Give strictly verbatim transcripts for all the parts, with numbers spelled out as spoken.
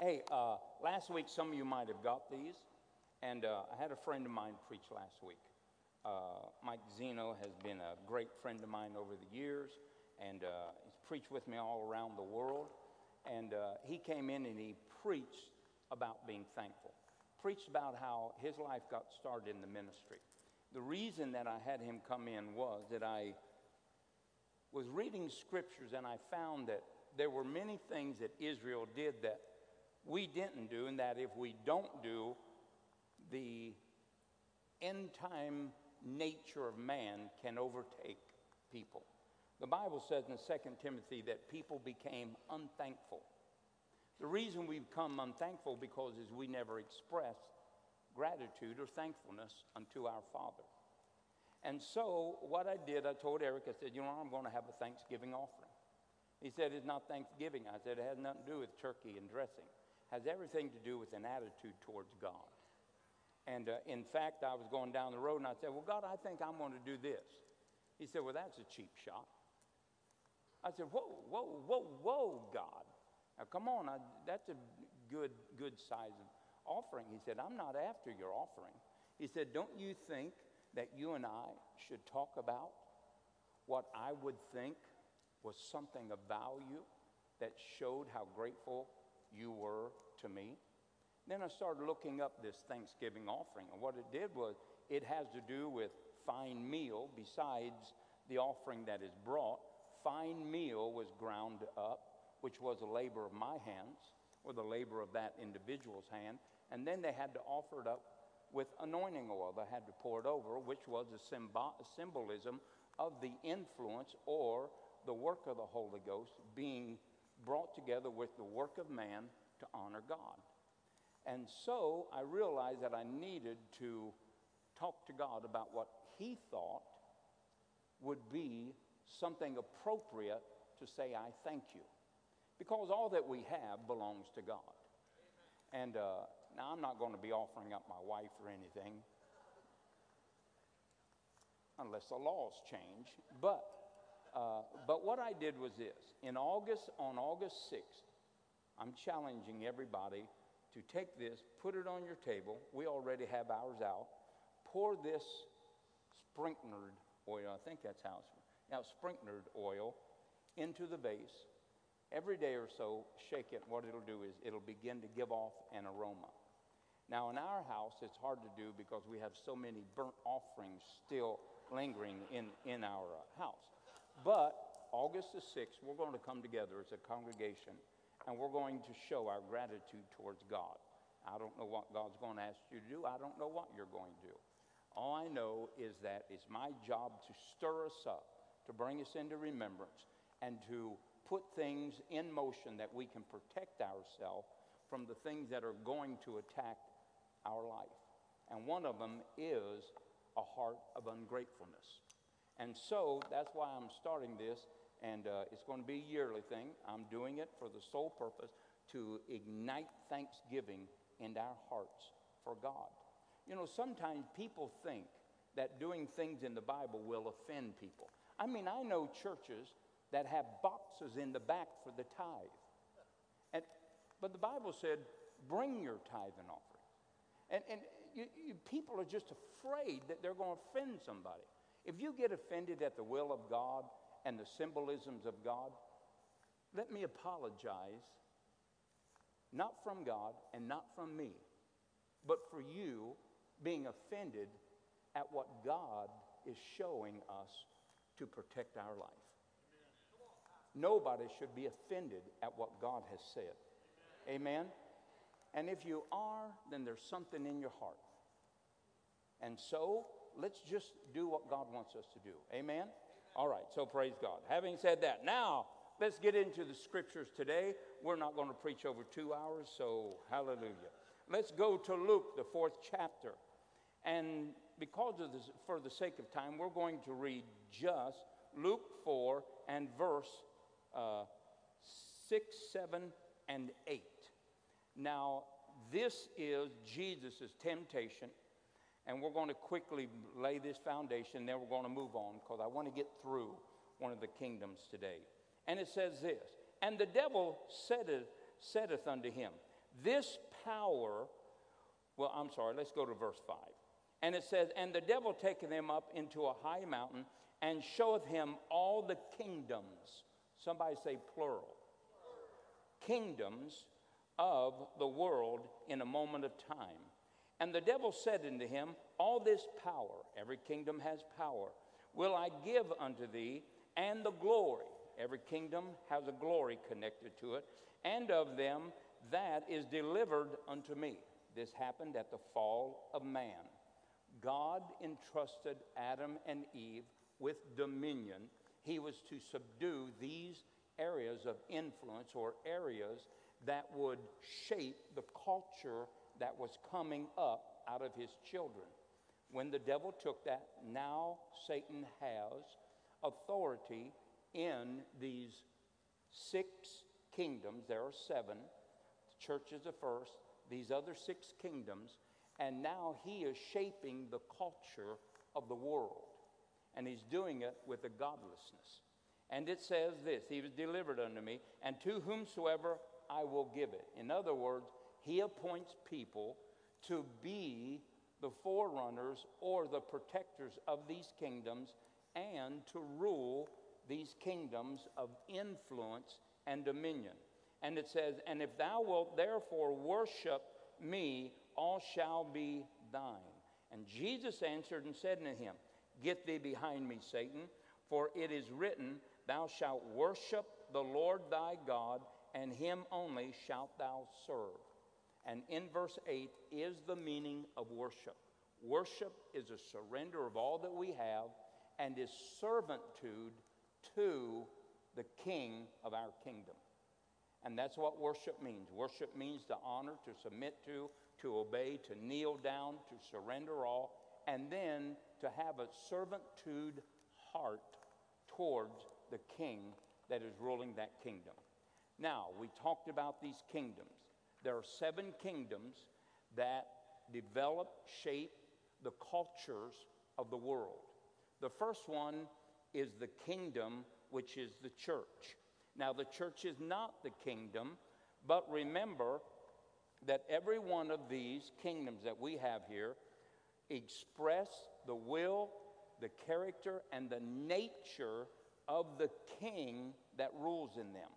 Hey, uh, last week, some of you might have got these. And uh, I had a friend of mine preach last week. Uh, Mike Zeno has been a great friend of mine over the years. And uh, he's preached with me all around the world. And uh, he came in and he preached about being thankful. Preached about how his life got started in the ministry. The reason that I had him come in was that I was reading scriptures and I found that there were many things that Israel did that we didn't do, and that if we don't do, the end-time nature of man can overtake people. The Bible says in Second Timothy that people became unthankful. The reason we become unthankful because is we never express gratitude or thankfulness unto our Father. And so what I did, I told Eric, I said, you know, I'm going to have a Thanksgiving offering. He said, it's not Thanksgiving. I said, it has nothing to do with turkey and dressing. It has everything to do with an attitude towards God. And uh, in fact, I was going down the road and I said, well, God, I think I'm going to do this. He said, well, that's a cheap shot. I said, whoa, whoa, whoa, whoa, God. Now, come on, I, that's a good, good size of offering. He said, I'm not after your offering. He said, don't you think that you and I should talk about what I would think was something of value that showed how grateful you were to me? Then I started looking up this Thanksgiving offering, and what it did was it has to do with fine meal. Besides the offering that is brought, fine meal was ground up, which was the labor of my hands or the labor of that individual's hand, and then they had to offer it up with anointing oil. They had to pour it over, which was a symb- symbolism of the influence or the work of the Holy Ghost being brought together with the work of man to honor God. And so I realized that I needed to talk to God about what he thought would be something appropriate to say, I thank you. Because all that we have belongs to God. And uh, now I'm not going to be offering up my wife or anything, unless the laws change. But uh, but what I did was this. In August, on August sixth, I'm challenging everybody to take this, put it on your table. We already have ours out. Pour this sprinklered oil, I think that's how it's, now sprinklered oil into the vase. Every day or so, shake it. What it'll do is it'll begin to give off an aroma. Now, in our house, it's hard to do because we have so many burnt offerings still lingering in, in our house. But August the sixth, we're going to come together as a congregation, and we're going to show our gratitude towards God. I don't know what God's going to ask you to do. I don't know what you're going to do. All I know is that it's my job to stir us up, to bring us into remembrance, and to put things in motion that we can protect ourselves from the things that are going to attack our life. And one of them is a heart of ungratefulness. And so that's why I'm starting this, and uh, it's going to be a yearly thing. I'm doing it for the sole purpose to ignite thanksgiving in our hearts for God. You know, sometimes people think that doing things in the Bible will offend people. I mean, I know churches that have boxes in the back for the tithe. And, but the Bible said, bring your tithe and offering. And, and you, you, people are just afraid that they're going to offend somebody. If you get offended at the will of God and the symbolisms of God, let me apologize, not from God and not from me, but for you being offended at what God is showing us to protect our life. Nobody should be offended at what God has said. Amen? And if you are, then there's something in your heart. And so, let's just do what God wants us to do. Amen? All right, so praise God. Having said that, now, let's get into the scriptures today. We're not going to preach over two hours, so hallelujah. Let's go to Luke, the fourth chapter. And because of this, for the sake of time, we're going to read just Luke four and verse Uh, six, seven, and eight. Now, this is Jesus' temptation, and we're going to quickly lay this foundation, then we're going to move on, because I want to get through one of the kingdoms today. And it says this, and the devil said, saith unto him, This power, well, I'm sorry, let's go to verse five. And it says, and the devil taketh him up into a high mountain and showeth him all the kingdoms. Somebody say plural. Kingdoms of the world in a moment of time. And the devil said unto him, all this power, every kingdom has power, will I give unto thee, and the glory. Every kingdom has a glory connected to it. And of them that is delivered unto me. This happened at the fall of man. God entrusted Adam and Eve with dominion. He was to subdue these areas of influence, or areas that would shape the culture that was coming up out of his children. When the devil took that, now Satan has authority in these six kingdoms. There are seven. The church is the first. These other six kingdoms. And now he is shaping the culture of the world. And he's doing it with a godlessness. And it says this, he was delivered unto me, and to whomsoever I will give it. In other words, he appoints people to be the forerunners or the protectors of these kingdoms and to rule these kingdoms of influence and dominion. And it says, and if thou wilt therefore worship me, all shall be thine. And Jesus answered and said unto him, get thee behind me, Satan, for it is written, thou shalt worship the Lord thy God, and him only shalt thou serve. And in verse eight is the meaning of worship. Worship is a surrender of all that we have and is servitude to the King of our kingdom. And that's what worship means. Worship means to honor, to submit to, to obey, to kneel down, to surrender all, and then to have a servitude heart towards the King that is ruling that kingdom. Now, we talked about these kingdoms. There are seven kingdoms that develop, shape the cultures of the world. The first one is the kingdom, which is the church. Now, the church is not the kingdom, but remember that every one of these kingdoms that we have here express the will, the character, and the nature of the king that rules in them.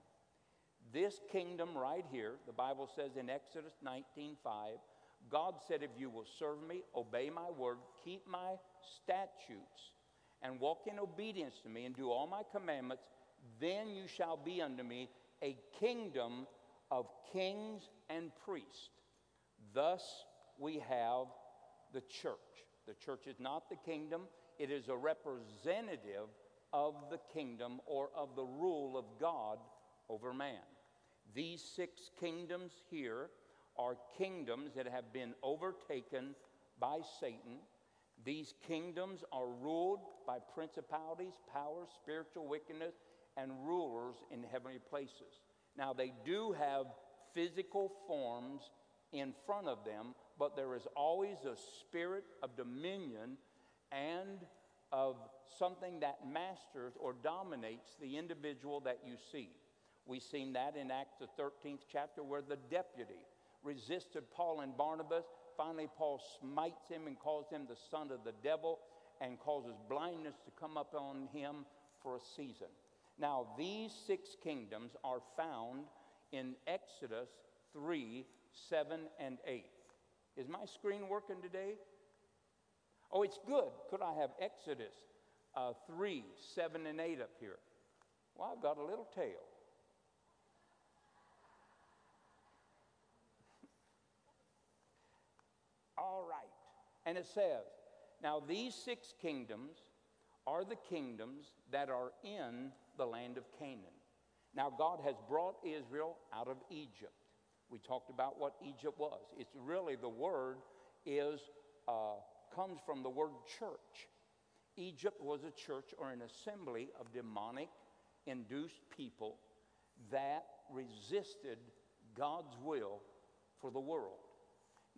This kingdom right here, the Bible says in Exodus nineteen five, God said, if you will serve me, obey my word, keep my statutes, and walk in obedience to me, and do all my commandments, then you shall be unto me a kingdom of kings and priests. Thus we have the church. The church is not the kingdom. It is a representative of the kingdom or of the rule of God over man. These six kingdoms here are kingdoms that have been overtaken by Satan. These kingdoms are ruled by principalities, powers, spiritual wickedness, and rulers in heavenly places. Now, they do have physical forms in front of them, but there is always a spirit of dominion and of something that masters or dominates the individual that you see. We've seen that in Acts the thirteenth chapter, where the deputy resisted Paul and Barnabas. Finally, Paul smites him and calls him the son of the devil and causes blindness to come up on him for a season. Now, these six kingdoms are found in Exodus three, seven, and eight. Is my screen working today? Oh, it's good. Could I have Exodus uh, three, seven, and eight up here? Well, I've got a little tail. All right. And it says, now these six kingdoms are the kingdoms that are in the land of Canaan. Now God has brought Israel out of Egypt. We talked about what Egypt was. It's really, the word is uh, comes from the word church. Egypt was a church or an assembly of demonic induced people that resisted God's will for the world.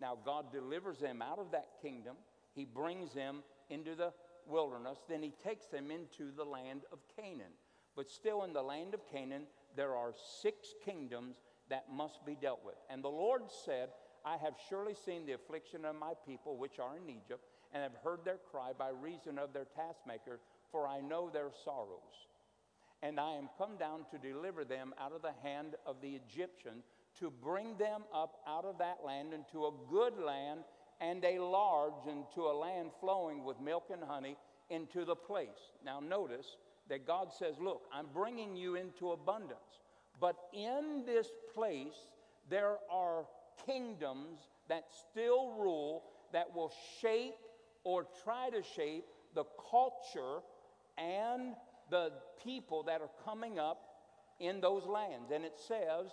Now, God delivers them out of that kingdom. He brings them into the wilderness. Then he takes them into the land of Canaan. But still in the land of Canaan, there are six kingdoms that must be dealt with. And the Lord said, I have surely seen the affliction of my people which are in Egypt, and have heard their cry by reason of their taskmakers, for I know their sorrows. And I am come down to deliver them out of the hand of the Egyptians, to bring them up out of that land into a good land, and a large, into a land flowing with milk and honey, into the place. Now notice that God says, look, I'm bringing you into abundance, but in this place there are kingdoms that still rule, that will shape or try to shape the culture and the people that are coming up in those lands. And it says,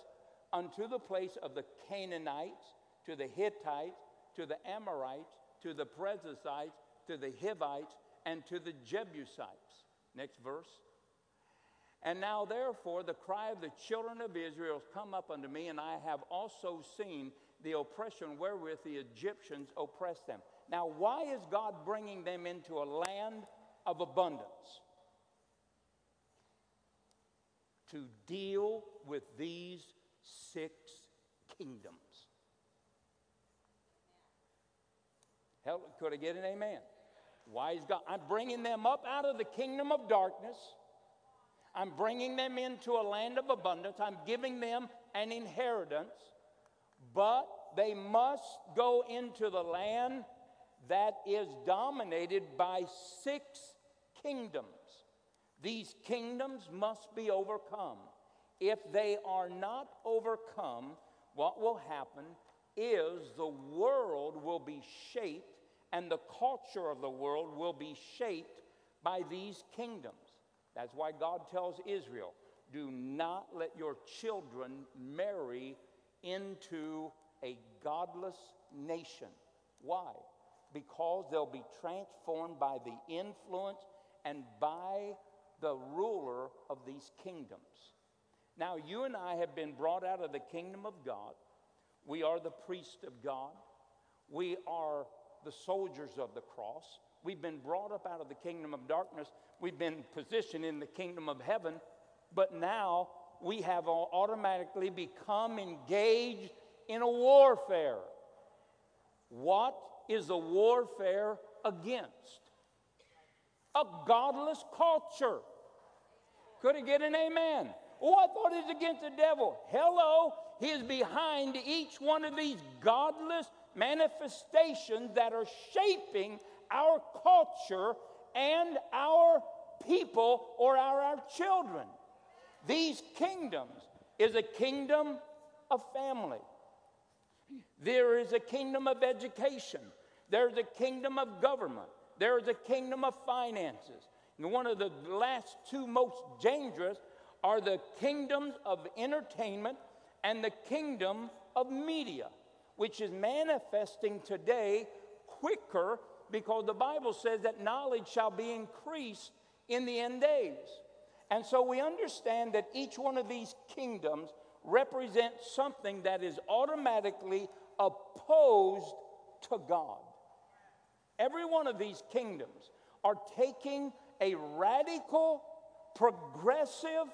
unto the place of the Canaanites, to the Hittites, to the Amorites, to the Perizzites, to the Hivites, and to the Jebusites. Next verse. And now therefore the cry of the children of Israel has come up unto me, and I have also seen the oppression wherewith the Egyptians oppressed them. Now why is God bringing them into a land of abundance? To deal with these six kingdoms. Hell, could I get an amen? Why is God? I'm bringing them up out of the kingdom of darkness. I'm bringing them into a land of abundance. I'm giving them an inheritance. But they must go into the land that is dominated by six kingdoms. These kingdoms must be overcome. If they are not overcome, what will happen is the world will be shaped, and the culture of the world will be shaped by these kingdoms. That's why God tells Israel, do not let your children marry into a godless nation. Why? Because they'll be transformed by the influence and by the ruler of these kingdoms. Now, you and I have been brought out of the kingdom of God. We are the priest of God. We are the soldiers of the cross. We've been brought up out of the kingdom of darkness. We've been positioned in the kingdom of heaven. But now we have automatically become engaged in a warfare. What is the warfare against? A godless culture. Could it get an amen? Oh, I thought it was against the devil. Hello, he is behind each one of these godless manifestations that are shaping our culture and our people or our, our children. These kingdoms is a kingdom of family. There is a kingdom of education. There's a kingdom of government. There is a kingdom of finances. And one of the last two most dangerous are the kingdoms of entertainment and the kingdom of media, which is manifesting today quicker, because the Bible says that knowledge shall be increased in the end days. And so we understand that each one of these kingdoms represents something that is automatically opposed to God. Every one of these kingdoms are taking a radical, progressive,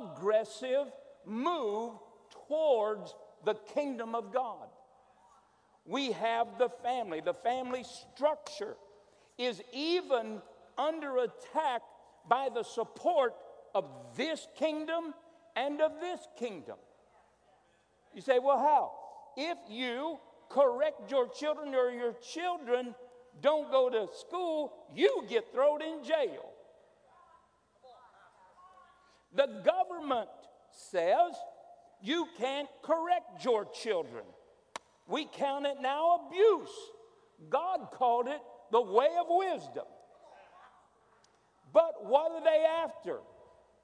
aggressive move towards the kingdom of God. We have the family. The family structure is even under attack by the support of this kingdom and of this kingdom. You say, well, how? If you correct your children, or your children don't go to school, you get thrown in jail. The government says you can't correct your children. We count it now abuse. God called it the way of wisdom. But what are they after?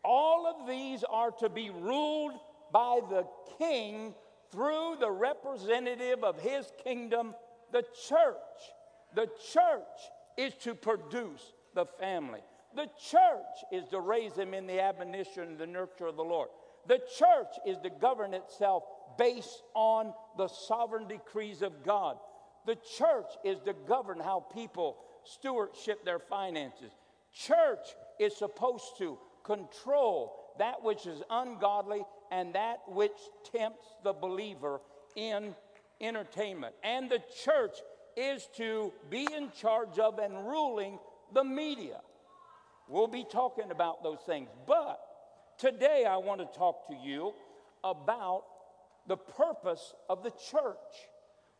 All of these are to be ruled by the king through the representative of his kingdom, the church. The church is to produce the family. The church is to raise them in the admonition and the nurture of the Lord. The church is to govern itself based on the sovereign decrees of God. The church is to govern how people stewardship their finances. Church is supposed to control that which is ungodly and that which tempts the believer in entertainment. And the church is to be in charge of and ruling the media. We'll be talking about those things. But today I want to talk to you about the purpose of the church.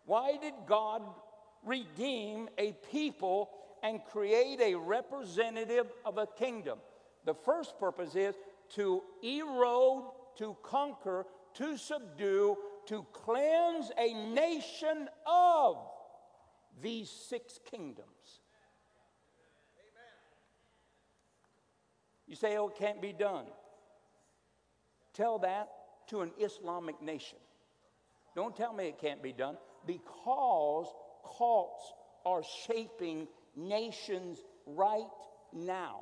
Why did God redeem a people and create a representative of a kingdom? The first purpose is to erode, to conquer, to subdue, to cleanse a nation of these six kingdoms. You say, oh, it can't be done. Tell that to an Islamic nation. Don't tell me it can't be done, because cults are shaping nations right now.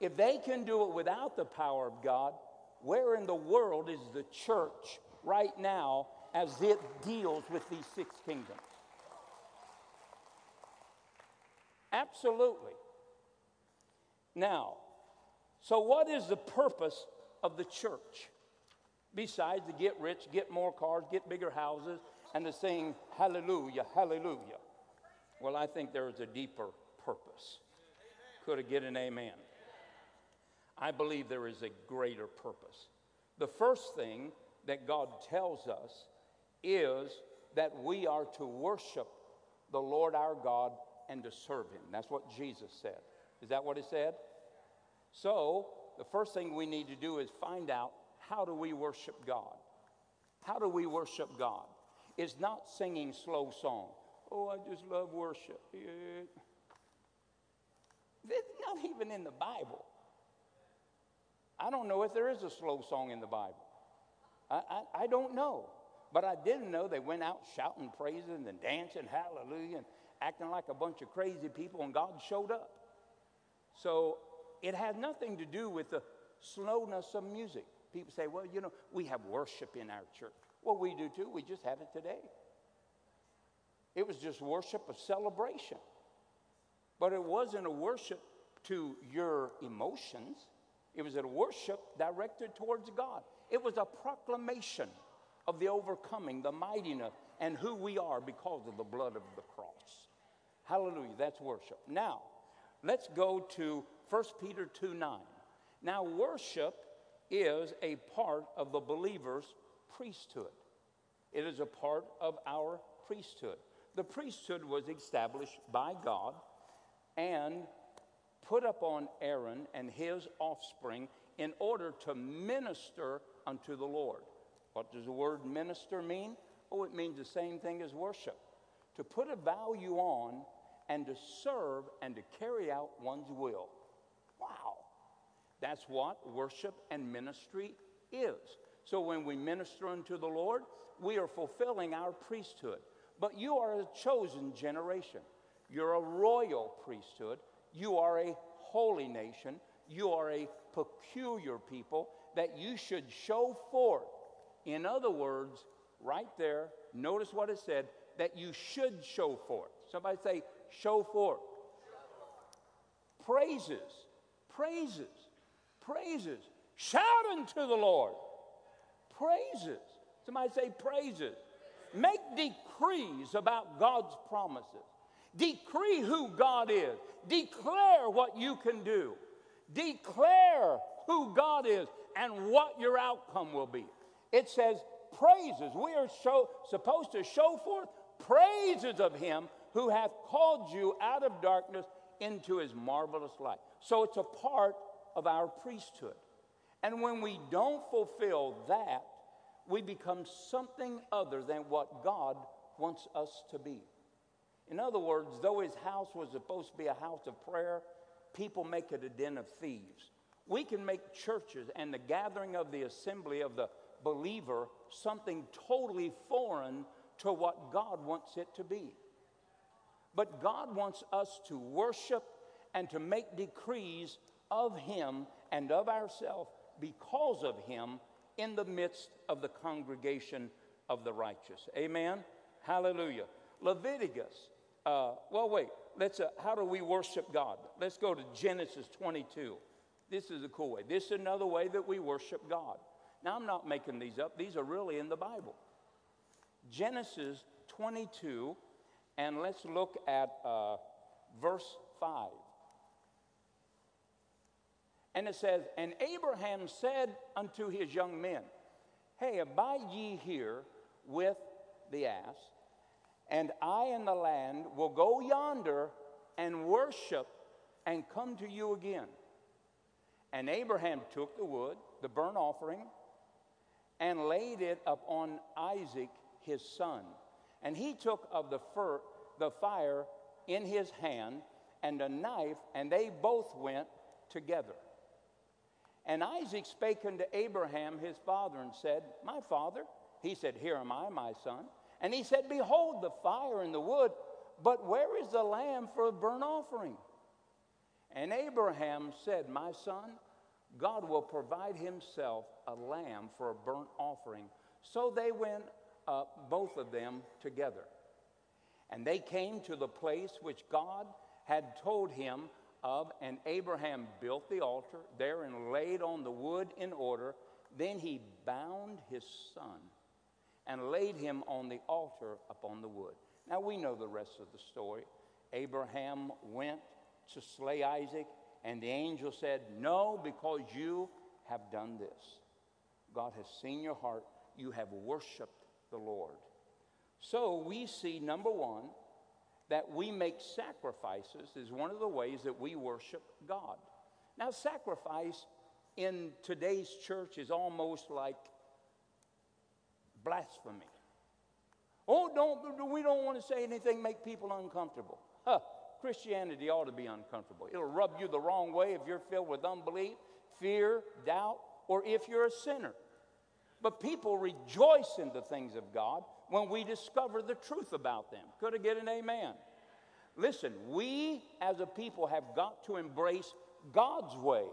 If they can do it without the power of God, where in the world is the church right now as it deals with these six kingdoms? Absolutely. Now, so what is the purpose of the church? Besides to get rich, get more cars, get bigger houses, and to sing hallelujah, hallelujah. Well, I think there is a deeper purpose. Could I get an amen? I believe there is a greater purpose. The first thing that God tells us is that we are to worship the Lord our God and to serve him. That's what Jesus said. Is that what it said? So, the first thing we need to do is find out, how do we worship God? How do we worship God? It's not singing slow songs. Oh, I just love worship. Yeah. It's not even in the Bible. I don't know if there is a slow song in the Bible. I, I, I don't know. But I didn't know they went out shouting praises and dancing hallelujah and acting like a bunch of crazy people, and God showed up. So it has nothing to do with the slowness of music. People say, well, you know, we have worship in our church. Well, we do too. We just have it today. It was just worship of celebration. But it wasn't a worship to your emotions. It was a worship directed towards God. It was a proclamation of the overcoming, the mightiness, and who we are because of the blood of the cross. Hallelujah. That's worship. Now, let's go to First Peter two nine. Now, worship is a part of the believer's priesthood. It is a part of our priesthood. The priesthood was established by God and put upon Aaron and his offspring in order to minister unto the Lord. What does the word minister mean? Oh, it means the same thing as worship. To put a value on and to serve and to carry out one's will. Wow. That's what worship and ministry is. So when we minister unto the Lord, we are fulfilling our priesthood. But you are a chosen generation. You're a royal priesthood. You are a holy nation. You are a peculiar people that you should show forth. In other words, right there, notice what it said, that you should show forth. Somebody say, show forth. Praises, praises, praises. Shout unto the Lord. Praises. Somebody say praises. Make decrees about God's promises. Decree who God is. Declare what you can do. Declare who God is and what your outcome will be. It says praises. We are show, supposed to show forth praises of him who hath called you out of darkness into his marvelous light. So it's a part of our priesthood. And when we don't fulfill that, we become something other than what God wants us to be. In other words, though his house was supposed to be a house of prayer, people make it a den of thieves. We can make churches and the gathering of the assembly of the believer something totally foreign to what God wants it to be. But God wants us to worship and to make decrees of him and of ourselves because of him in the midst of the congregation of the righteous. Amen? Hallelujah. Leviticus. Uh, well, wait. Let's. Uh, how do we worship God? Let's go to Genesis twenty-two. This is a cool way. This is another way that we worship God. Now, I'm not making these up. These are really in the Bible. Genesis twenty-two, and let's look at uh, verse five. And it says, and Abraham said unto his young men, hey, abide ye here with the ass, and I and the land will go yonder and worship and come to you again. And Abraham took the wood, the burnt offering, and laid it upon Isaac, his son. And he took of the fir- the fire in his hand and a knife, and they both went together. And Isaac spake unto Abraham his father and said, my father. He said, here am I, my son. And he said, behold the fire and the wood, but where is the lamb for a burnt offering? And Abraham said, my son, God will provide himself a lamb for a burnt offering. So they went up, both of them, together. And they came to the place which God had told him of, and Abraham built the altar there and laid on the wood in order. Then he bound his son and laid him on the altar upon the wood. Now we know the rest of the story. Abraham went to slay Isaac, and the angel said, no, because you have done this. God has seen your heart. You have worshiped the Lord. So we see, number one, that we make sacrifices is one of the ways that we worship God. Now, sacrifice in today's church is almost like blasphemy. Oh, don't we don't want to say anything, make people uncomfortable. Huh, Christianity ought to be uncomfortable. It'll rub you the wrong way if you're filled with unbelief, fear, doubt, or if you're a sinner. But people rejoice in the things of God when we discover the truth about them. Could I get an amen? Listen, we as a people have got to embrace God's way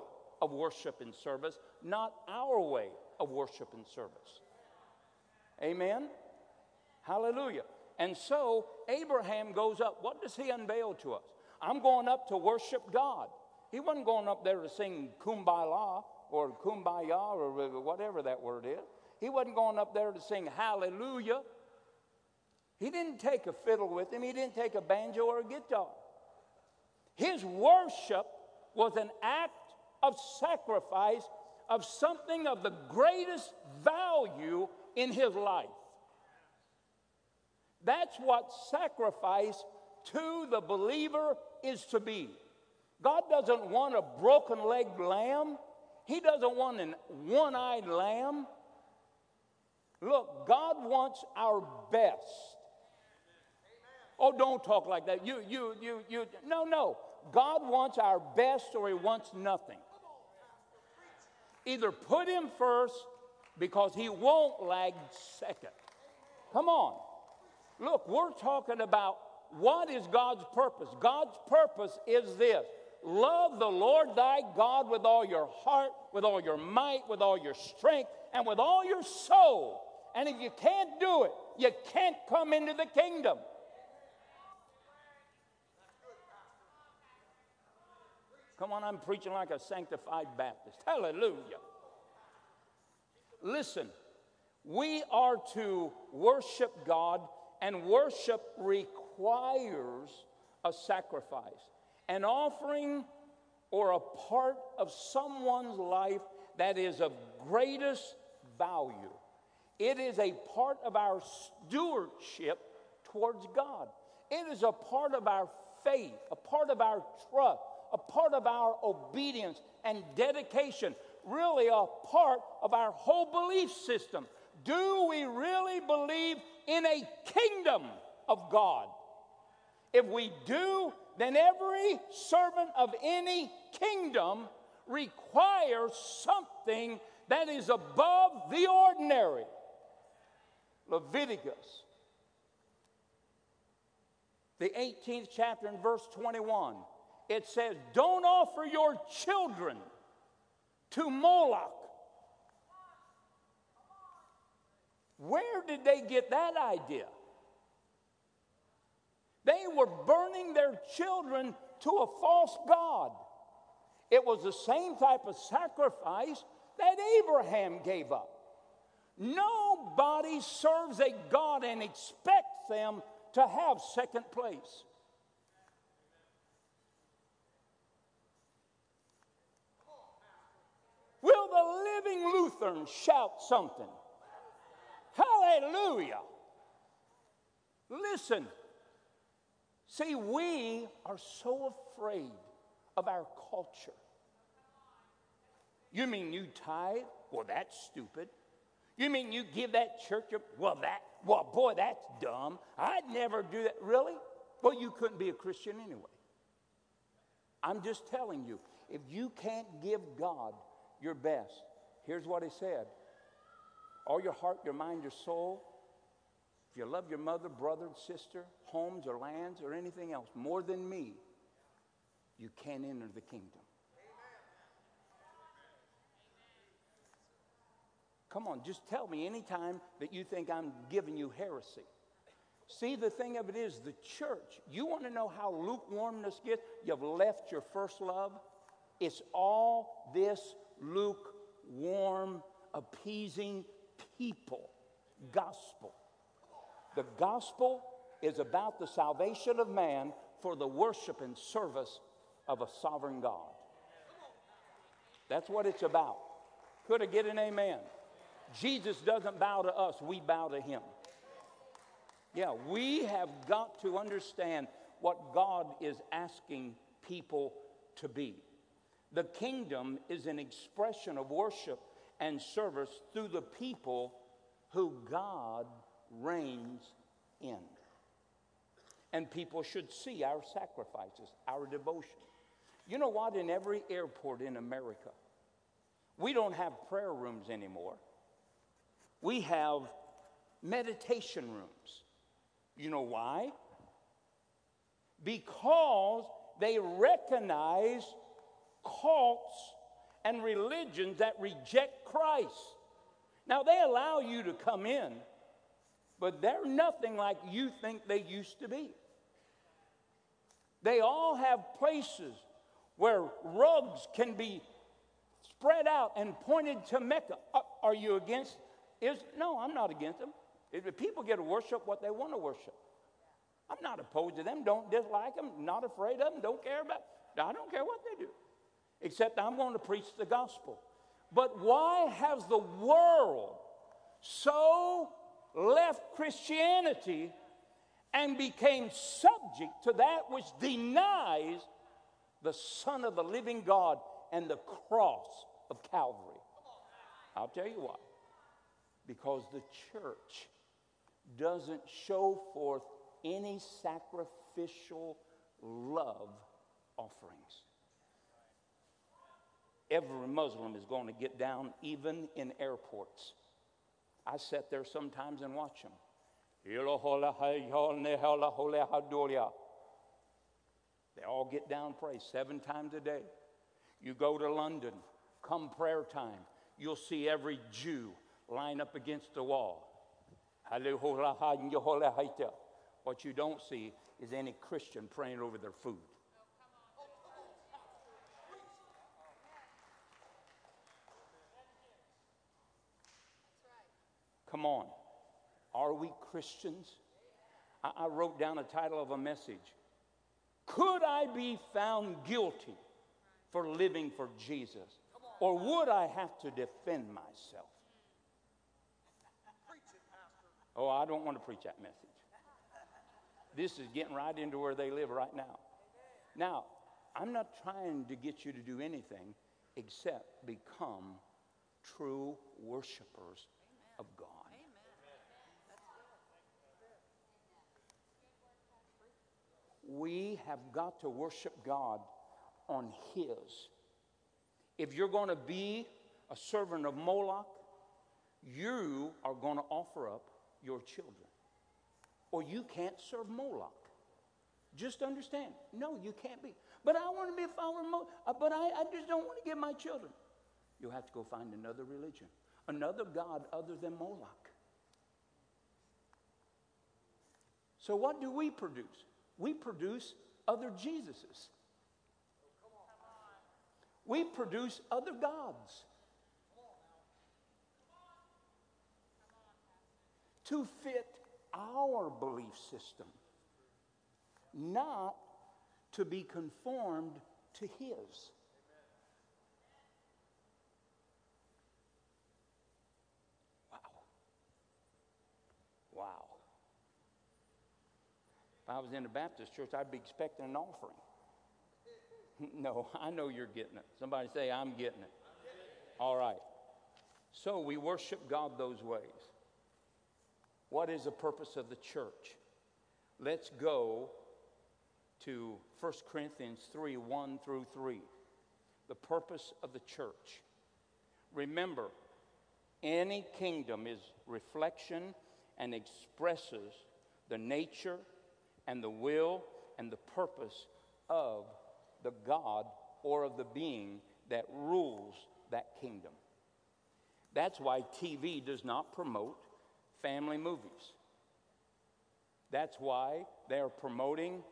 of worship and service, not our way of worship and service. Amen? Hallelujah. And so Abraham goes up. What does he unveil to us? I'm going up to worship God. He wasn't going up there to sing Kumbaya or Kumbaya or whatever that word is. He wasn't going up there to sing hallelujah. He didn't take a fiddle with him. He didn't take a banjo or a guitar. His worship was an act of sacrifice of something of the greatest value in his life. That's what sacrifice to the believer is to be. God doesn't want a broken-legged lamb. He doesn't want a one-eyed lamb. Look, God wants our best. Oh, don't talk like that. You, you, you, you. No, no. God wants our best or he wants nothing. Either put him first because he won't lag second. Come on. Look, we're talking about what is God's purpose. God's purpose is this. Love the Lord thy God with all your heart, with all your might, with all your strength, and with all your soul. And if you can't do it, you can't come into the kingdom. Come on, I'm preaching like a sanctified Baptist. Hallelujah. Listen, we are to worship God, and worship requires a sacrifice, an offering or a part of someone's life that is of greatest value. It is a part of our stewardship towards God. It is a part of our faith, a part of our trust, a part of our obedience and dedication, really a part of our whole belief system. Do we really believe in a kingdom of God? If we do, then every servant of any kingdom requires something that is above the ordinary. Leviticus, the eighteenth chapter and verse twenty-one, it says, don't offer your children to Moloch. Where did they get that idea? They were burning their children to a false god. It was the same type of sacrifice that Abraham gave up. Nobody serves a God and expects them to have second place. Will the living Lutheran shout something? Hallelujah. Listen. See, we are so afraid of our culture. You mean you tithe? Well, that's stupid. You mean you give that church up? Well, that, well, boy, that's dumb. I'd never do that. Really? Well, you couldn't be a Christian anyway. I'm just telling you, if you can't give God your best, here's what he said. All your heart, your mind, your soul. If you love your mother, brother, and sister, homes or lands or anything else more than me, you can't enter the kingdom. Come on, just tell me anytime that you think I'm giving you heresy. See, the thing of it is the church, you want to know how lukewarmness gets? You've left your first love. It's all this lukewarm, appeasing people gospel. The gospel is about the salvation of man for the worship and service of a sovereign God. That's what it's about. Could I get an amen? Jesus doesn't bow to us. We bow to him. Yeah, we have got to understand what God is asking people to be. The kingdom is an expression of worship and service through the people who God reigns in. And people should see our sacrifices, our devotion. You know what? In every airport in America, we don't have prayer rooms anymore. We have meditation rooms. You know why? Because they recognize cults and religions that reject Christ. Now, they allow you to come in, but they're nothing like you think they used to be. They all have places where rugs can be spread out and pointed to Mecca. Are you against it? No, I'm not against them. If people get to worship what they want to worship, I'm not opposed to them. Don't dislike them. Not afraid of them. Don't care about them. I don't care what they do. Except I'm going to preach the gospel. But why has the world so left Christianity and became subject to that which denies the Son of the living God and the cross of Calvary? I'll tell you why. Because the church doesn't show forth any sacrificial love offerings. Every Muslim is going to get down, even in airports. I sit there sometimes and watch them. They all get down, pray seven times a day. You go to London, come prayer time, you'll see every Jew line up against the wall. What you don't see is any Christian praying over their food. Come on. Are we Christians? I, I wrote down a title of a message. Could I be found guilty for living for Jesus? Or would I have to defend myself? Oh, I don't want to preach that message. This is getting right into where they live right now. Now, I'm not trying to get you to do anything except become true worshipers of God. We have got to worship God on his. If you're going to be a servant of Moloch, you are going to offer up your children, or you can't serve Moloch. Just understand, no, you can't be. But I want to be a follower of Moloch, but I, I just don't want to give my children. You'll have to go find another religion, another God other than Moloch. So what do we produce? We produce other Jesuses. we produce other gods. To fit our belief system, not to be conformed to his. Amen. Wow. Wow. If I was in a Baptist church, I'd be expecting an offering. No, I know you're getting it. Somebody say, I'm getting it. I'm getting it. All right. So we worship God those ways. What is the purpose of the church? Let's go to First Corinthians three, one through three. The purpose of the church. Remember, any kingdom is reflection and expresses the nature and the will and the purpose of the God or of the being that rules that kingdom. That's why T V does not promote family movies. That's why they are promoting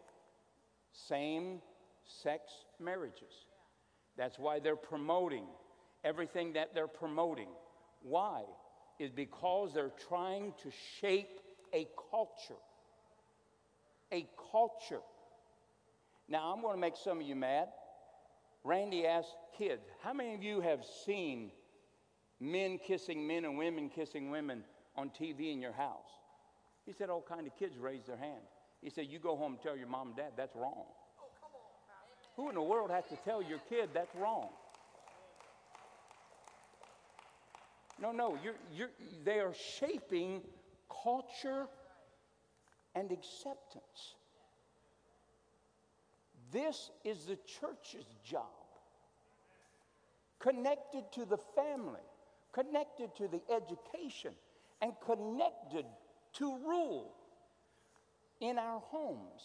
same-sex marriages. That's why they're promoting everything that they're promoting. Why? Is because they're trying to shape a culture. A culture. Now, I'm going to make some of you mad. Randy asked kids, how many of you have seen men kissing men and women kissing women on T V in your house? He said all kind of kids raised their hand. He said, you go home and tell your mom and dad that's wrong. Oh, come on. Who in the world has to tell your kid that's wrong? No, no, you're, you're, they are shaping culture and acceptance. This is the church's job. Connected to the family, connected to the education, and connected to rule in our homes.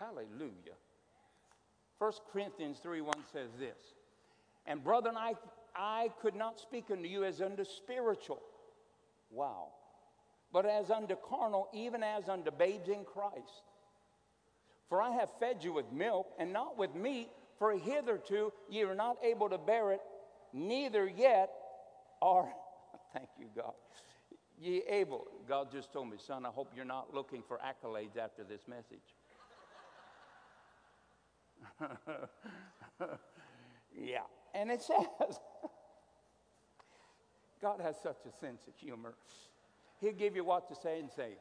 Hallelujah. First Corinthians three, one says this, and brethren, I, I could not speak unto you as unto spiritual. Wow. But as unto carnal, even as unto babes in Christ. For I have fed you with milk and not with meat, for hitherto ye are not able to bear it, neither yet are, thank you, God, ye able. God just told me, son, I hope you're not looking for accolades after this message. Yeah, and it says, God has such a sense of humor. He'll give you what to say and say,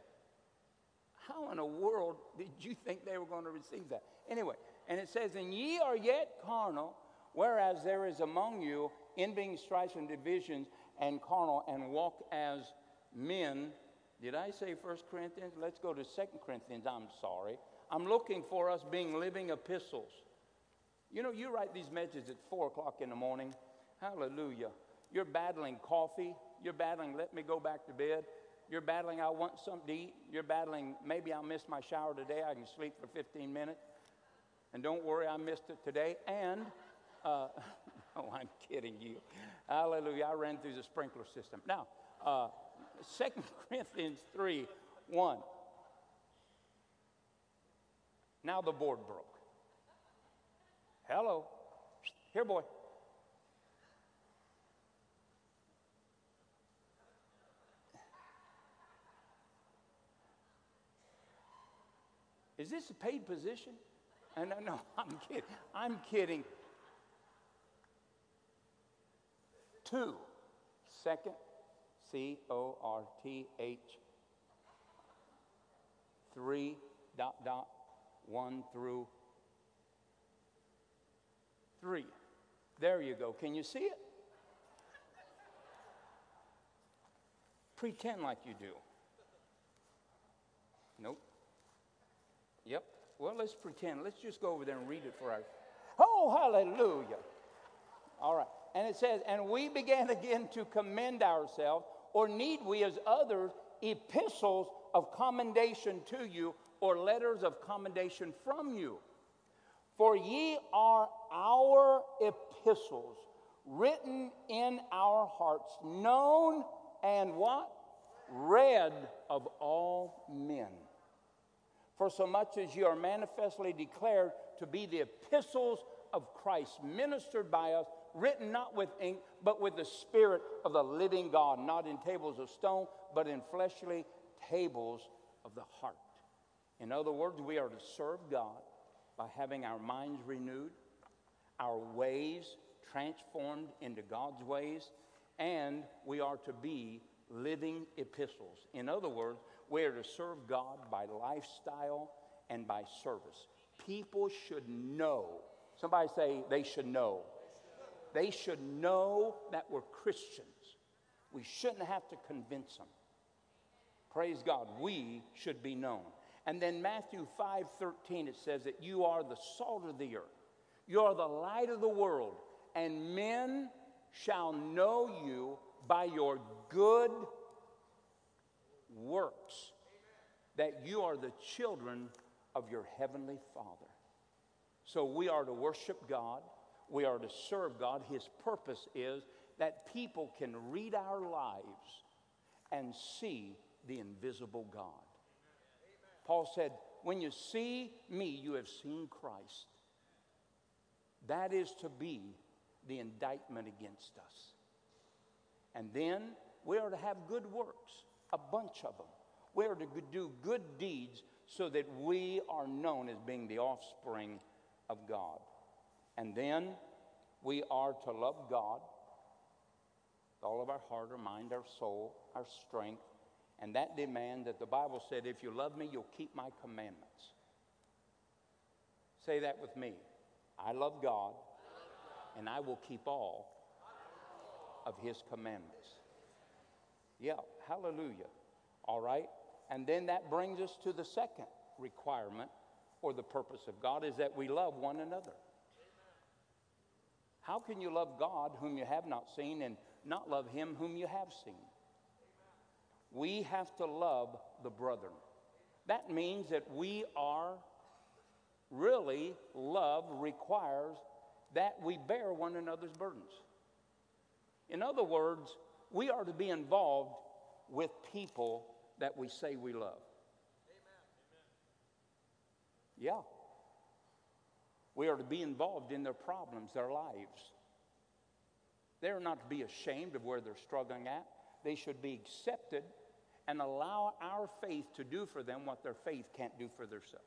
how in the world did you think they were going to receive that? Anyway, and it says, and ye are yet carnal, whereas there is among you envying, strife, and divisions, and carnal, and walk as men. Did I say First Corinthians? Let's go to Second Corinthians. I'm sorry. I'm looking for us being living epistles. You know, you write these messages at four o'clock in the morning. Hallelujah. You're battling coffee. You're battling, let me go back to bed. You're battling, I want something to eat. You're battling, maybe I'll miss my shower today. I can sleep for fifteen minutes. And don't worry, I missed it today. And... Uh, oh, I'm kidding you. Hallelujah. I ran through the sprinkler system. Now, uh, Second Corinthians three, one. Now the board broke. Hello. Here, boy. Is this a paid position? Uh, no, no, I'm kidding. I'm kidding. Two, second, C O R T H, three, dot, dot, one through three. There you go. Can you see it? Pretend like you do. Nope. Yep. Well, let's pretend. Let's just go over there and read it for our... Oh, hallelujah. All right. And it says, and we began again to commend ourselves, or need we as others epistles of commendation to you, or letters of commendation from you? For ye are our epistles, written in our hearts, known and what? Read of all men. For so much as you are manifestly declared to be the epistles of Christ, ministered by us, written not with ink, but with the Spirit of the living God, not in tables of stone, but in fleshly tables of the heart. In other words, we are to serve God by having our minds renewed, our ways transformed into God's ways, and we are to be living epistles. In other words, we are to serve God by lifestyle and by service. People should know. Somebody say, they should know. They should know that we're Christians. We shouldn't have to convince them. Praise God, we should be known. And then Matthew five thirteen, it says that you are the salt of the earth. You are the light of the world. And men shall know you by your good works, that you are the children of your heavenly Father. So we are to worship God. We are to serve God. His purpose is that people can read our lives and see the invisible God. Paul said, when you see me, you have seen Christ. That is to be the indictment against us. And then we are to have good works, a bunch of them. We are to do good deeds so that we are known as being the offspring of God. And then we are to love God with all of our heart, our mind, our soul, our strength. And that demand that the Bible said, if you love me, you'll keep my commandments. Say that with me. I love God, and I will keep all of his commandments. Yeah, hallelujah. All right. And then that brings us to the second requirement, or the purpose of God, is that we love one another. How can you love God whom you have not seen, and not love him whom you have seen? We have to love the brethren. That means that we are really, love requires that we bear one another's burdens. In other words, we are to be involved with people that we say we love. Yeah. We are to be involved in their problems, their lives. They are not to be ashamed of where they're struggling at. They should be accepted and allow our faith to do for them what their faith can't do for themselves.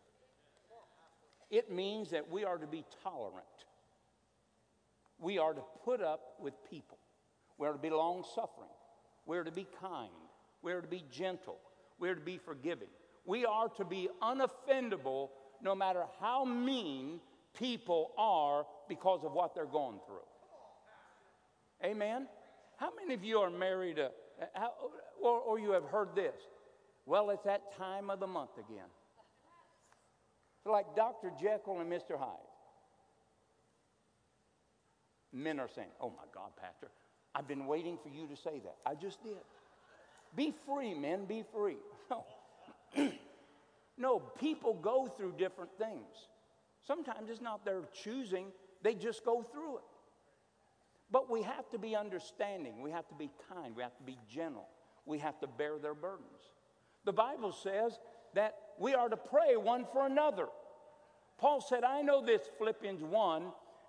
It means that we are to be tolerant. We are to put up with people. We are to be long-suffering. We are to be kind. We are to be gentle. We are to be forgiving. We are to be unoffendable no matter how mean people are because of what they're going through. Amen? How many of you are married uh, how, or, or you have heard this? Well, it's that time of the month again. It's like Doctor Jekyll and Mister Hyde. Men are saying, oh my God, Pastor, I've been waiting for you to say that. I just did. Be free, men, be free. No. No, people go through different things. Sometimes it's not their choosing. They just go through it. But we have to be understanding. We have to be kind. We have to be gentle. We have to bear their burdens. The Bible says that we are to pray one for another. Paul said, I know this, Philippians one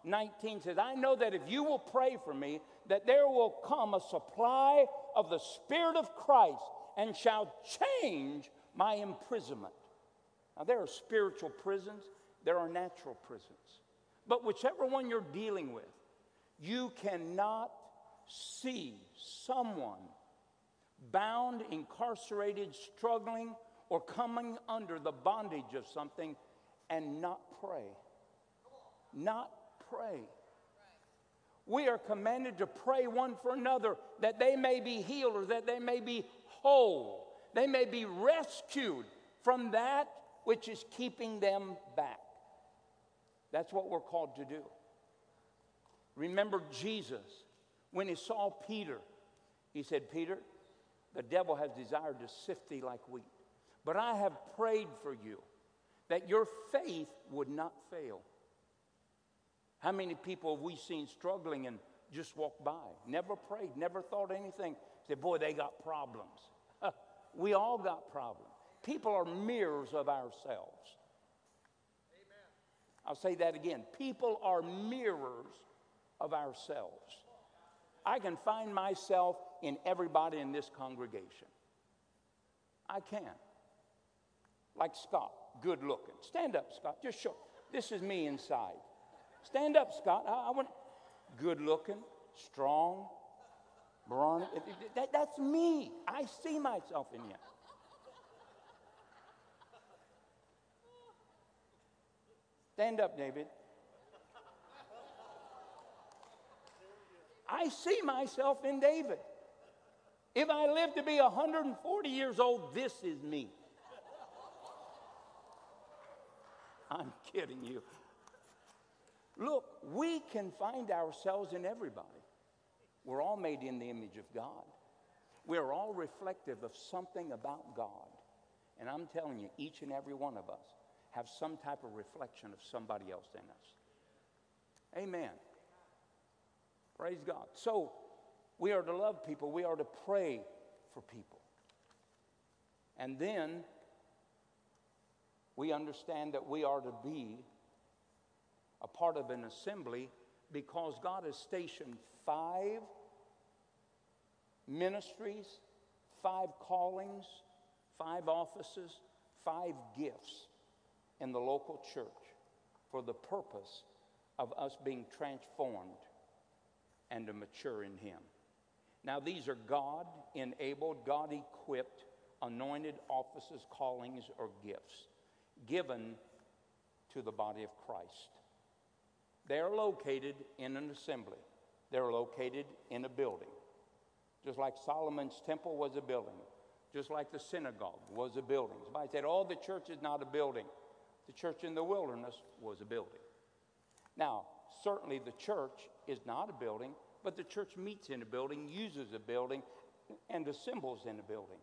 nineteen says, I know that if you will pray for me, that there will come a supply of the Spirit of Christ and shall change my imprisonment. Now, there are spiritual prisons. There are natural prisons. But whichever one you're dealing with, you cannot see someone bound, incarcerated, struggling, or coming under the bondage of something and not pray. Not pray. We are commanded to pray one for another that they may be healed, or that they may be whole. They may be rescued from that which is keeping them back. That's what we're called to do. Remember Jesus, when he saw Peter, he said, Peter, the devil has desired to sift thee like wheat. But I have prayed for you that your faith would not fail. How many people have we seen struggling and just walked by? Never prayed, never thought anything. Said, boy, they got problems. We all got problems. People are mirrors of ourselves. Amen. I'll say that again. People are mirrors of ourselves. I can find myself in everybody in this congregation. I can. Like Scott, good looking. Stand up, Scott. Just show. This is me inside. Stand up, Scott. I, I want good looking, strong, brawny. That, that's me. I see myself in you. Stand up, David. I see myself in David. If I live to be one hundred forty years old, this is me. I'm kidding you. Look, we can find ourselves in everybody. We're all made in the image of God. We're all reflective of something about God. And I'm telling you, each and every one of us have some type of reflection of somebody else in us. Amen. Praise God. So, we are to love people. We are to pray for people. And then, we understand that we are to be a part of an assembly because God has stationed five ministries, five callings, five offices, five gifts in the local church for the purpose of us being transformed and to mature in Him. Now, these are God-enabled, God-equipped, anointed offices, callings, or gifts given to the body of Christ. They are located in an assembly. They're located in a building. Just like Solomon's temple was a building. Just like the synagogue was a building. Somebody said, oh, the church is not a building. The church in the wilderness was a building. Now, certainly the church is not a building, but the church meets in a building, uses a building, and assembles in a building.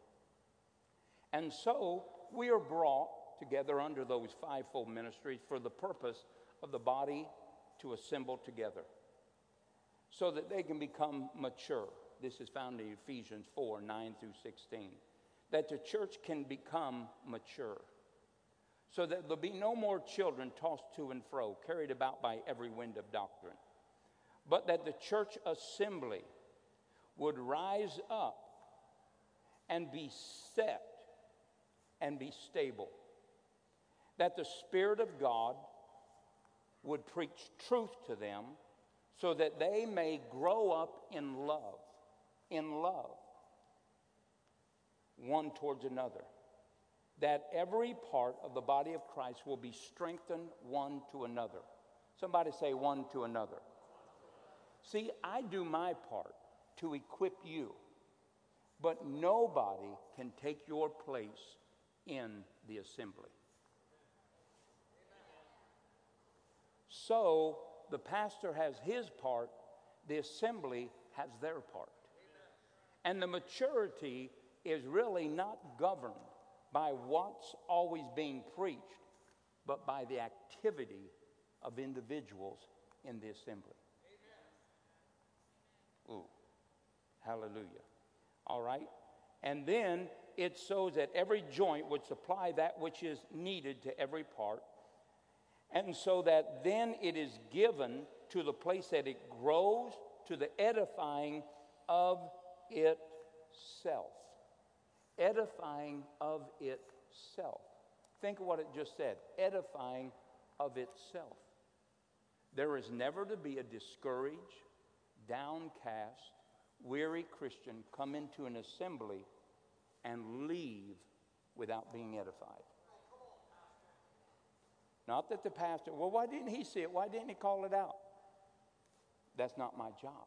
And so, we are brought together under those fivefold ministries for the purpose of the body to assemble together so that they can become mature. This is found in Ephesians four, nine through sixteen. That the church can become mature so that there'll be no more children tossed to and fro, carried about by every wind of doctrine, but that the church assembly would rise up and be set and be stable, that the Spirit of God would preach truth to them so that they may grow up in love, in love, one towards another, that every part of the body of Christ will be strengthened one to another. Somebody say one to another. See, I do my part to equip you, but nobody can take your place in the assembly. So, the pastor has his part, the assembly has their part. And the maturity is really not governed by what's always being preached, but by the activity of individuals in the assembly. Ooh, hallelujah. All right? And then it shows that every joint would supply that which is needed to every part, and so that then it is given to the place that it grows to the edifying of itself. Edifying of itself. Think of what it just said. Edifying of itself. There is never to be a discouraged, downcast, weary Christian come into an assembly and leave without being edified. Not that the pastor, well, why didn't he see it? Why didn't he call it out? That's not my job.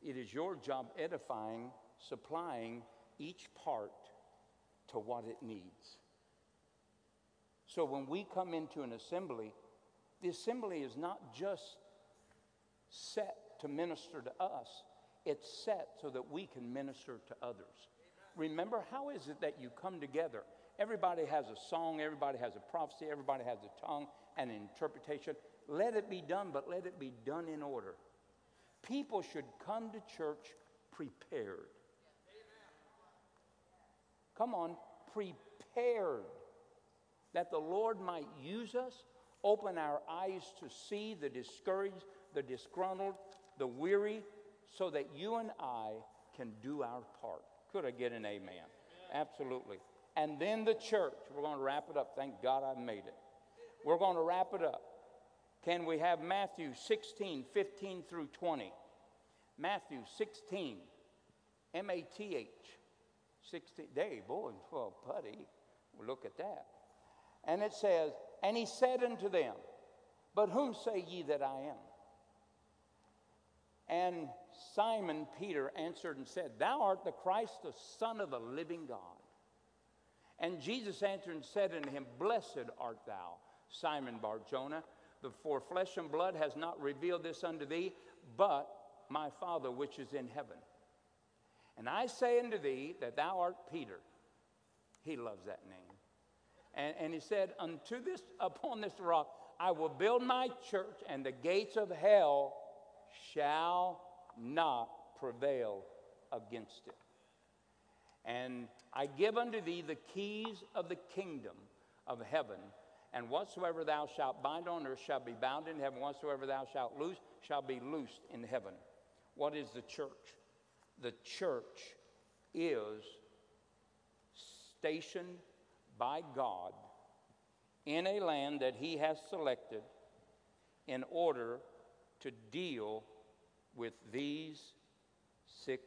It is your job edifying, supplying each part to what it needs. So when we come into an assembly, the assembly is not just set to minister to us. It's set so that we can minister to others. Amen. Remember, how is it that you come together? Everybody has a song, everybody has a prophecy, everybody has a tongue and an interpretation. Let it be done, but let it be done in order. People should come to church prepared. come on, prepared that the Lord might use us, open our eyes to see the discouraged, the disgruntled, the weary, so that you and I can do our part. Could I get an amen? Amen. Absolutely. And then the church. We're going to wrap it up. Thank God I made it. We're going to wrap it up. Can we have Matthew sixteen, fifteen through twenty? Matthew sixteen, M A T H. sixteen, day, boy, well, buddy, well, look at that. And it says, and he said unto them, but whom say ye that I am? And Simon Peter answered and said, thou art the Christ, the Son of the living God. And Jesus answered and said unto him, blessed art thou, Simon Bar-Jonah, for flesh and blood has not revealed this unto thee, but my Father which is in heaven. And I say unto thee that thou art Peter. He loves that name. And, and he said, unto this, upon this rock, I will build my church, and the gates of hell shall not prevail against it. And I give unto thee the keys of the kingdom of heaven, and whatsoever thou shalt bind on earth shall be bound in heaven. Whatsoever thou shalt loose shall be loosed in heaven. What is the church? The church is stationed by God in a land that he has selected in order to deal with these six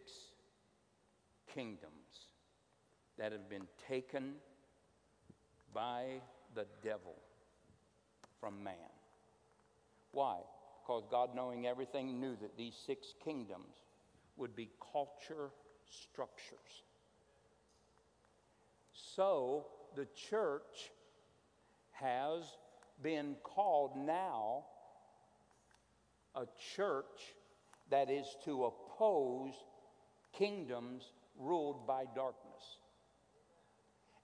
kingdoms that have been taken by the devil from man. Why? Because God, knowing everything, knew that these six kingdoms would be culture structures. So the church has been called now a church that is to oppose kingdoms ruled by darkness.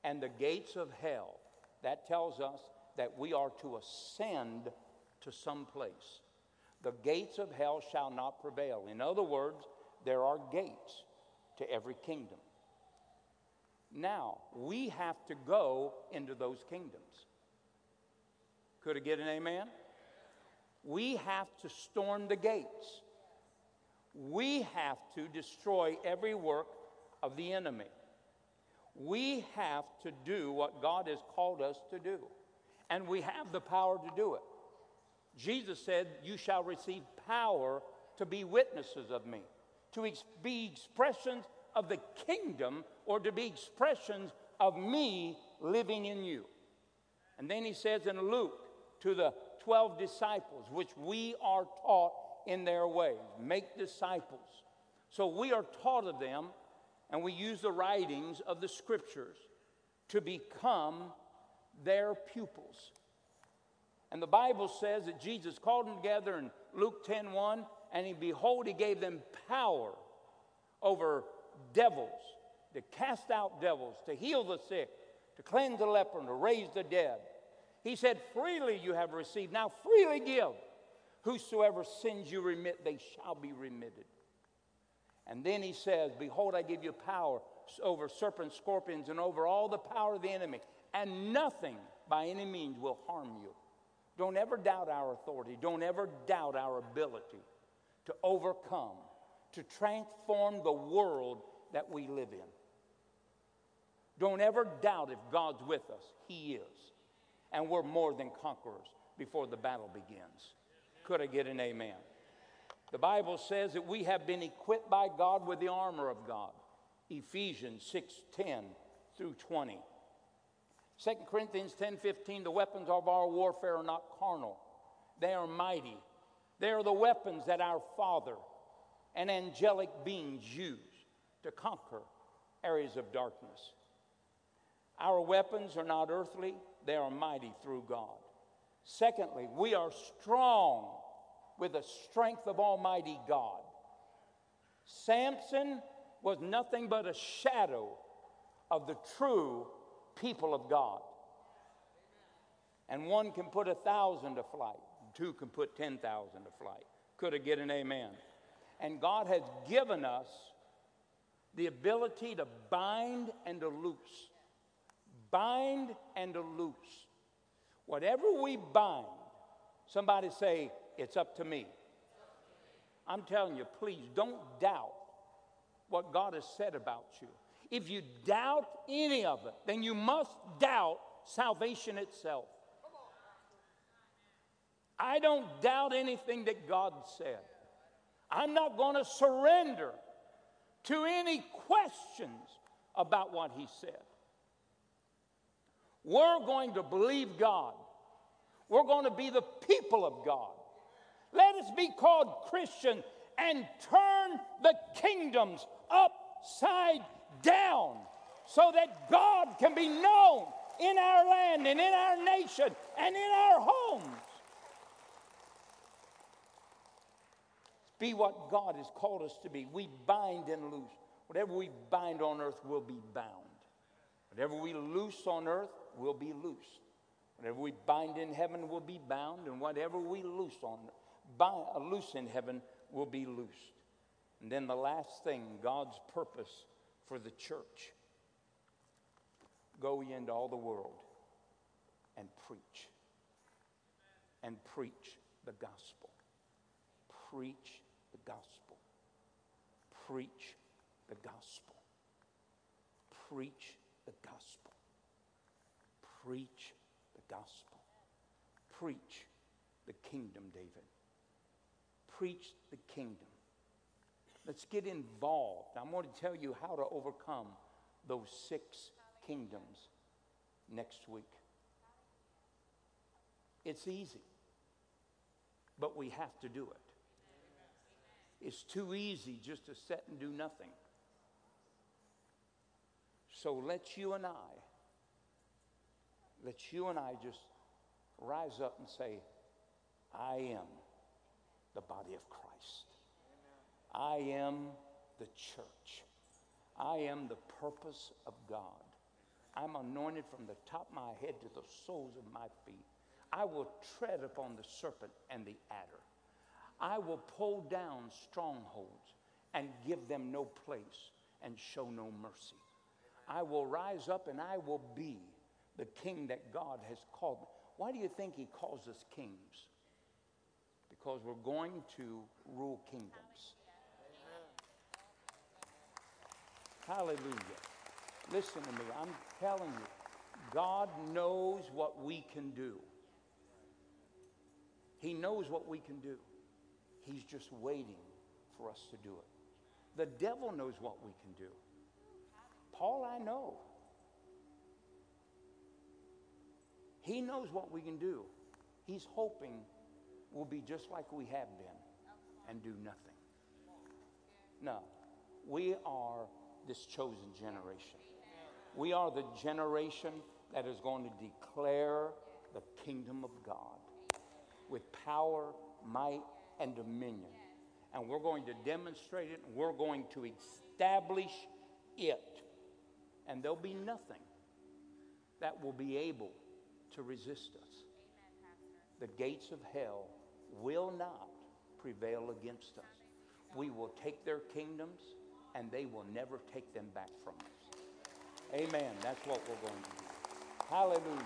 And the gates of hell, that tells us that we are to ascend to some place. The gates of hell shall not prevail. In other words, there are gates to every kingdom. Now, we have to go into those kingdoms. Could I get an amen? We have to storm the gates. We have to destroy every work of the enemy. We have to do what God has called us to do. And we have the power to do it. Jesus said, you shall receive power to be witnesses of me, to be expressions of the kingdom, or to be expressions of me living in you. And then he says in Luke to the twelve disciples, which we are taught in their ways, make disciples. So we are taught of them, and we use the writings of the scriptures to become their pupils. And the Bible says that Jesus called them together in Luke ten one, and he, behold, he gave them power over devils, to cast out devils, to heal the sick, to cleanse the leper, and to raise the dead. He said, freely you have received, now freely give. Whosoever sins you remit, they shall be remitted. And then he says, behold, I give you power over serpents, scorpions, and over all the power of the enemy, and nothing by any means will harm you. Don't ever doubt our authority. Don't ever doubt our ability to overcome, to transform the world that we live in. Don't ever doubt if God's with us. He is. And we're more than conquerors before the battle begins. Could I get an amen? The Bible says that we have been equipped by God with the armor of God. Ephesians six ten through twenty. Second Corinthians ten fifteen, the weapons of our warfare are not carnal. They are mighty. They are the weapons that our Father and angelic beings use to conquer areas of darkness. Our weapons are not earthly. They are mighty through God. Secondly, we are strong with the strength of Almighty God. Samson was nothing but a shadow of the true people of God. And one can put a thousand to flight. Two can put ten thousand to flight. Could I get an amen? And God has given us the ability to bind and to loose. Bind and to loose. Whatever we bind, somebody say, it's up to me. I'm telling you, please don't doubt what God has said about you. If you doubt any of it, then you must doubt salvation itself. I don't doubt anything that God said. I'm not going to surrender to any questions about what he said. We're going to believe God. We're going to be the people of God. Let us be called Christian and turn the kingdoms upside down so that God can be known in our land and in our nation and in our homes. Be what God has called us to be. We bind and loose. Whatever we bind on earth will be bound. Whatever we loose on earth will be loosed. Whatever we bind in heaven will be bound, and whatever we loose on bind, loose in heaven will be loosed. And then the last thing, God's purpose for the church. Go ye into all the world and preach. And preach the gospel. Preach the gospel. Preach the gospel. Preach the gospel. Preach the gospel. Preach the kingdom, David. Preach the kingdom. Let's get involved. I'm going to tell you how to overcome those six kingdoms next week. It's easy, but we have to do it. It's too easy just to sit and do nothing. So let you and I, let you and I just rise up and say, I am the body of Christ. I am the church. I am the purpose of God. I'm anointed from the top of my head to the soles of my feet. I will tread upon the serpent and the adder. I will pull down strongholds and give them no place and show no mercy. I will rise up and I will be the king that God has called me. Why do you think he calls us kings? Because we're going to rule kingdoms. Hallelujah. Listen to me. I'm telling you, God knows what we can do. He knows what we can do. He's just waiting for us to do it. The devil knows what we can do. Paul, I know. He knows what we can do. He's hoping we'll be just like we have been and do nothing. No, we are this chosen generation. We are the generation that is going to declare the kingdom of God with power, might, and dominion. And we're going to demonstrate it, and we're going to establish it. And there'll be nothing that will be able to resist us. The gates of hell will not prevail against us. We will take their kingdoms, and they will never take them back from us. Amen. That's what we're going to do.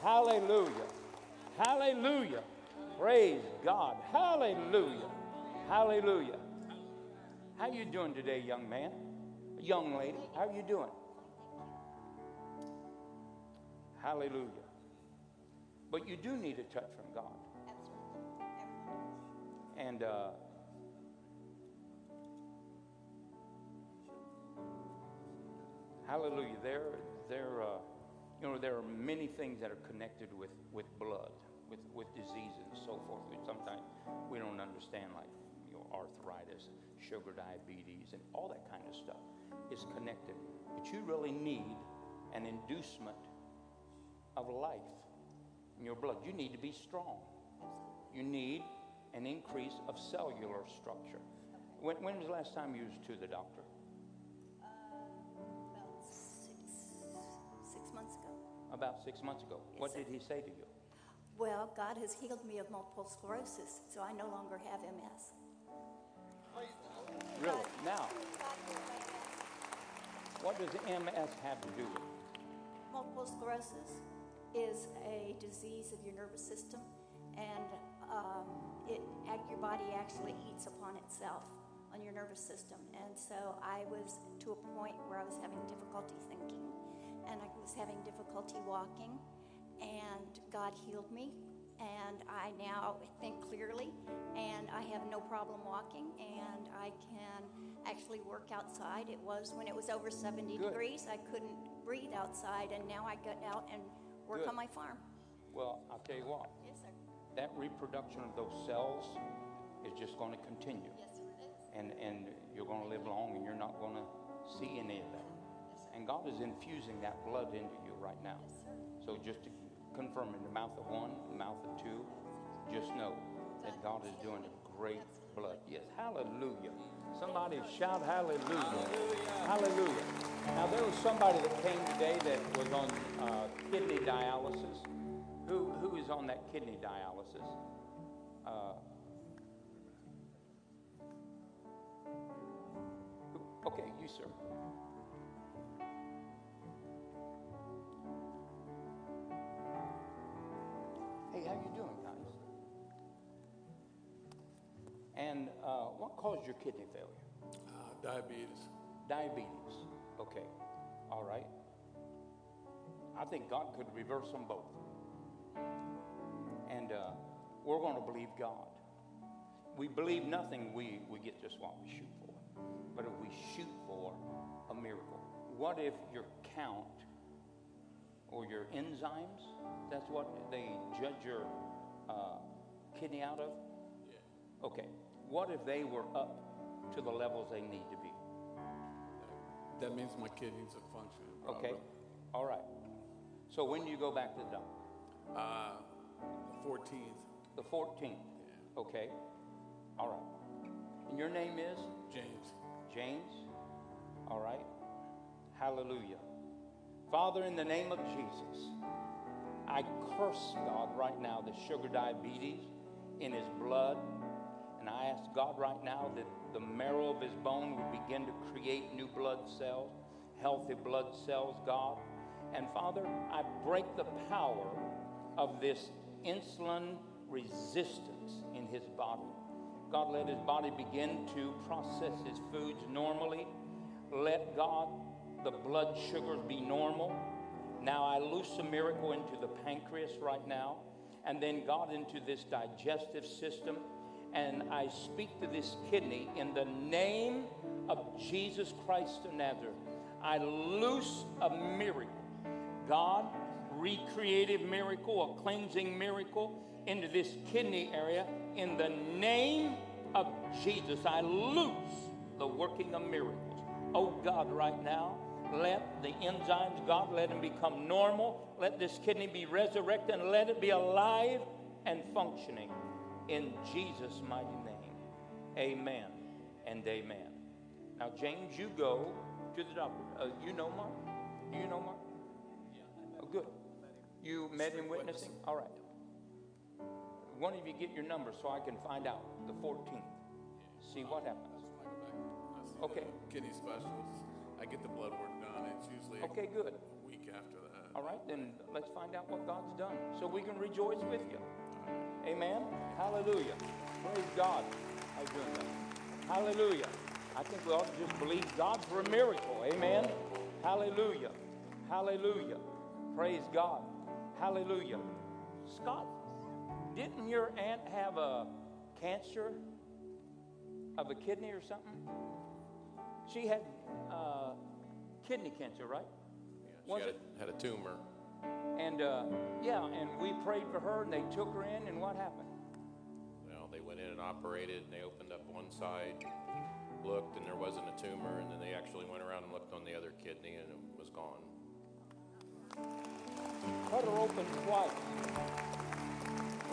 Hallelujah. Hallelujah. Hallelujah. Praise God. Hallelujah. Hallelujah. How you doing today, young man? Young lady, how are you doing? Hallelujah. But you do need a touch from God. And uh, hallelujah. There, there, uh, you know, there are many things that are connected with, with blood, with, with disease and so forth. Sometimes we don't understand, like you know, arthritis, sugar diabetes, and all that kind of stuff is connected. But you really need an inducement of life in your blood. You need to be strong. You need an increase of cellular structure. When, when was the last time you was to the doctor? Uh, about six, six months ago. About six months ago. Yes, what sir. Did he say to you? Well, God has healed me of multiple sclerosis, so I no longer have M S. Really? Now. What does M S have to do with it? Multiple sclerosis is a disease of your nervous system, and um, it your body actually eats upon itself on your nervous system. And so I was to a point where I was having difficulty thinking, and I was having difficulty walking, and God healed me, and I now think clearly, and I have no problem walking, and I can actually work outside. It was when it was over seventy Good. degrees, I couldn't breathe outside, and now I get out and work Good. on my farm. Well, I'll tell you what. Yes, sir. That reproduction of those cells is just going to continue. Yes, sir, it is. And, and you're going to live long, and you're not going to see any of that. Yes, sir. And God is infusing that blood into you right now. Yes, sir. So just to confirm in the mouth of one, the mouth of two, just know that God is doing a great blood. Yes, hallelujah. Somebody shout hallelujah. Hallelujah. Hallelujah. Now, there was somebody that came today that was on uh, kidney dialysis. Who, who is on that kidney dialysis? Uh, who, okay, you, sir. Hey, how you doing, guys? And uh, what caused your kidney failure? Uh, diabetes. Diabetes. Okay. All right. I think God could reverse them both. And uh, we're going to believe God. We believe nothing, we, we get just what we shoot for. But if we shoot for a miracle, what if your count or your enzymes, that's what they judge your uh, kidney out of? Yeah. Okay. What if they were up to the levels they need to be? That means my kidneys are functioning properly. Okay. All right. So when do you go back to the doctor? Uh, the fourteenth. The fourteenth. Yeah. Okay. All right. And your name is? James. James. All right. Hallelujah. Father, in the name of Jesus, I curse God right now, the sugar diabetes in his blood. And I ask God right now that the marrow of his bone would begin to create new blood cells, healthy blood cells, God. And Father, I break the power of this insulin resistance in his body. God, let his body begin to process his foods normally. Let God, the blood sugars be normal. Now I loose a miracle into the pancreas right now, and then God into this digestive system, and I speak to this kidney in the name of Jesus Christ of Nazareth. I loose a miracle. God, recreative miracle, a cleansing miracle into this kidney area. In the name of Jesus, I loose the working of miracles. Oh, God, right now, let the enzymes, God, let them become normal. Let this kidney be resurrected, and let it be alive and functioning. In Jesus' mighty name, amen and amen. Now, James, you go to the doctor. Uh, you know Mark? Do you know Mark? Oh, good. You met him witnessing? All right. One of you get your number so I can find out the fourteenth. See what happens. Okay. Kidney specialists. I get the blood work done. It's usually okay, good. A week after that. All right, then let's find out what God's done so we can rejoice with you. Amen. Hallelujah. Praise God. How you doing that? Hallelujah. I think we ought to just believe God for a miracle. Amen. Hallelujah. Hallelujah. Praise God. Hallelujah. Scott, didn't your aunt have a cancer of a kidney or something? She had uh, kidney cancer, right? Yeah, she had, it? had a tumor. And, uh, yeah, and we prayed for her, and they took her in, and what happened? Well, they went in and operated, and they opened up one side, looked, and there wasn't a tumor, and then they actually went around and looked on the other kidney, and it was gone. Cut her open twice,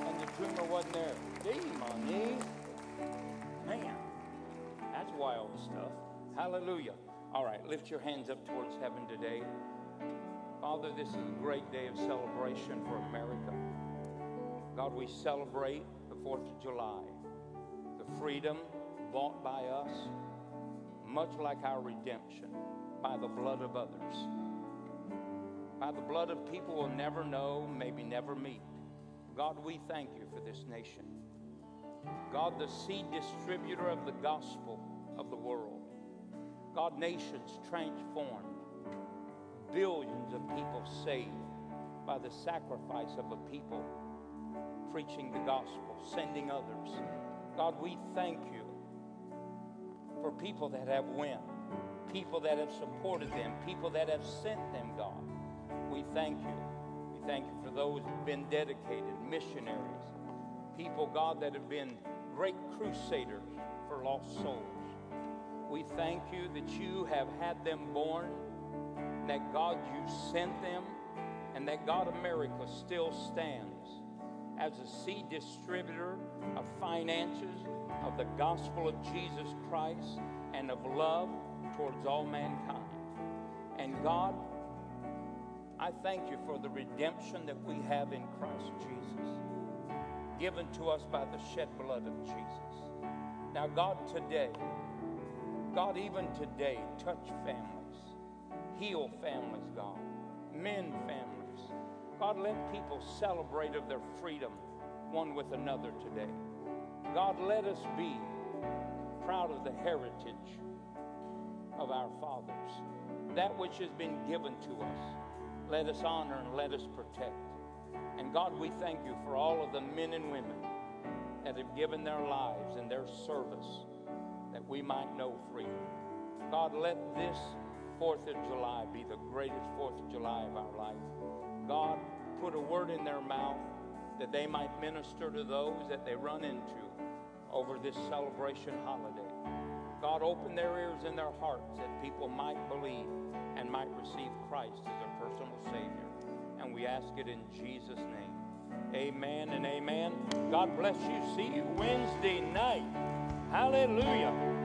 and the tumor wasn't there. Demon, man, that's wild stuff. Hallelujah. All right, lift your hands up towards heaven today. Father, this is a great day of celebration for America. God, we celebrate the fourth of July, the freedom bought by us, much like our redemption, by the blood of others. By the blood of people we'll never know, maybe never meet. God, we thank you for this nation. God, the seed distributor of the gospel of the world. God, nations transformed, billions of people saved by the sacrifice of a people preaching the gospel, sending others. God, we thank you for people that have went, people that have supported them, people that have sent them, God. We thank you. We thank you for those who have been dedicated, missionaries, people, God, that have been great crusaders for lost souls. We thank you that you have had them born, that, God, you sent them, and that, God, America still stands as a seed distributor of finances, of the gospel of Jesus Christ, and of love towards all mankind. And, God, I thank you for the redemption that we have in Christ Jesus, given to us by the shed blood of Jesus. Now, God, today, God, even today, touch families, heal families, God, mend families. God, let people celebrate of their freedom one with another today. God, let us be proud of the heritage of our fathers, that which has been given to us. Let us honor and let us protect. And God, we thank you for all of the men and women that have given their lives and their service that we might know freedom. God, let this fourth of July be the greatest fourth of July of our life. God, put a word in their mouth that they might minister to those that they run into over this celebration holiday. God, open their ears and their hearts that people might believe and might receive Christ as their personal Savior. And we ask it in Jesus' name. Amen and amen. God bless you. See you Wednesday night. Hallelujah.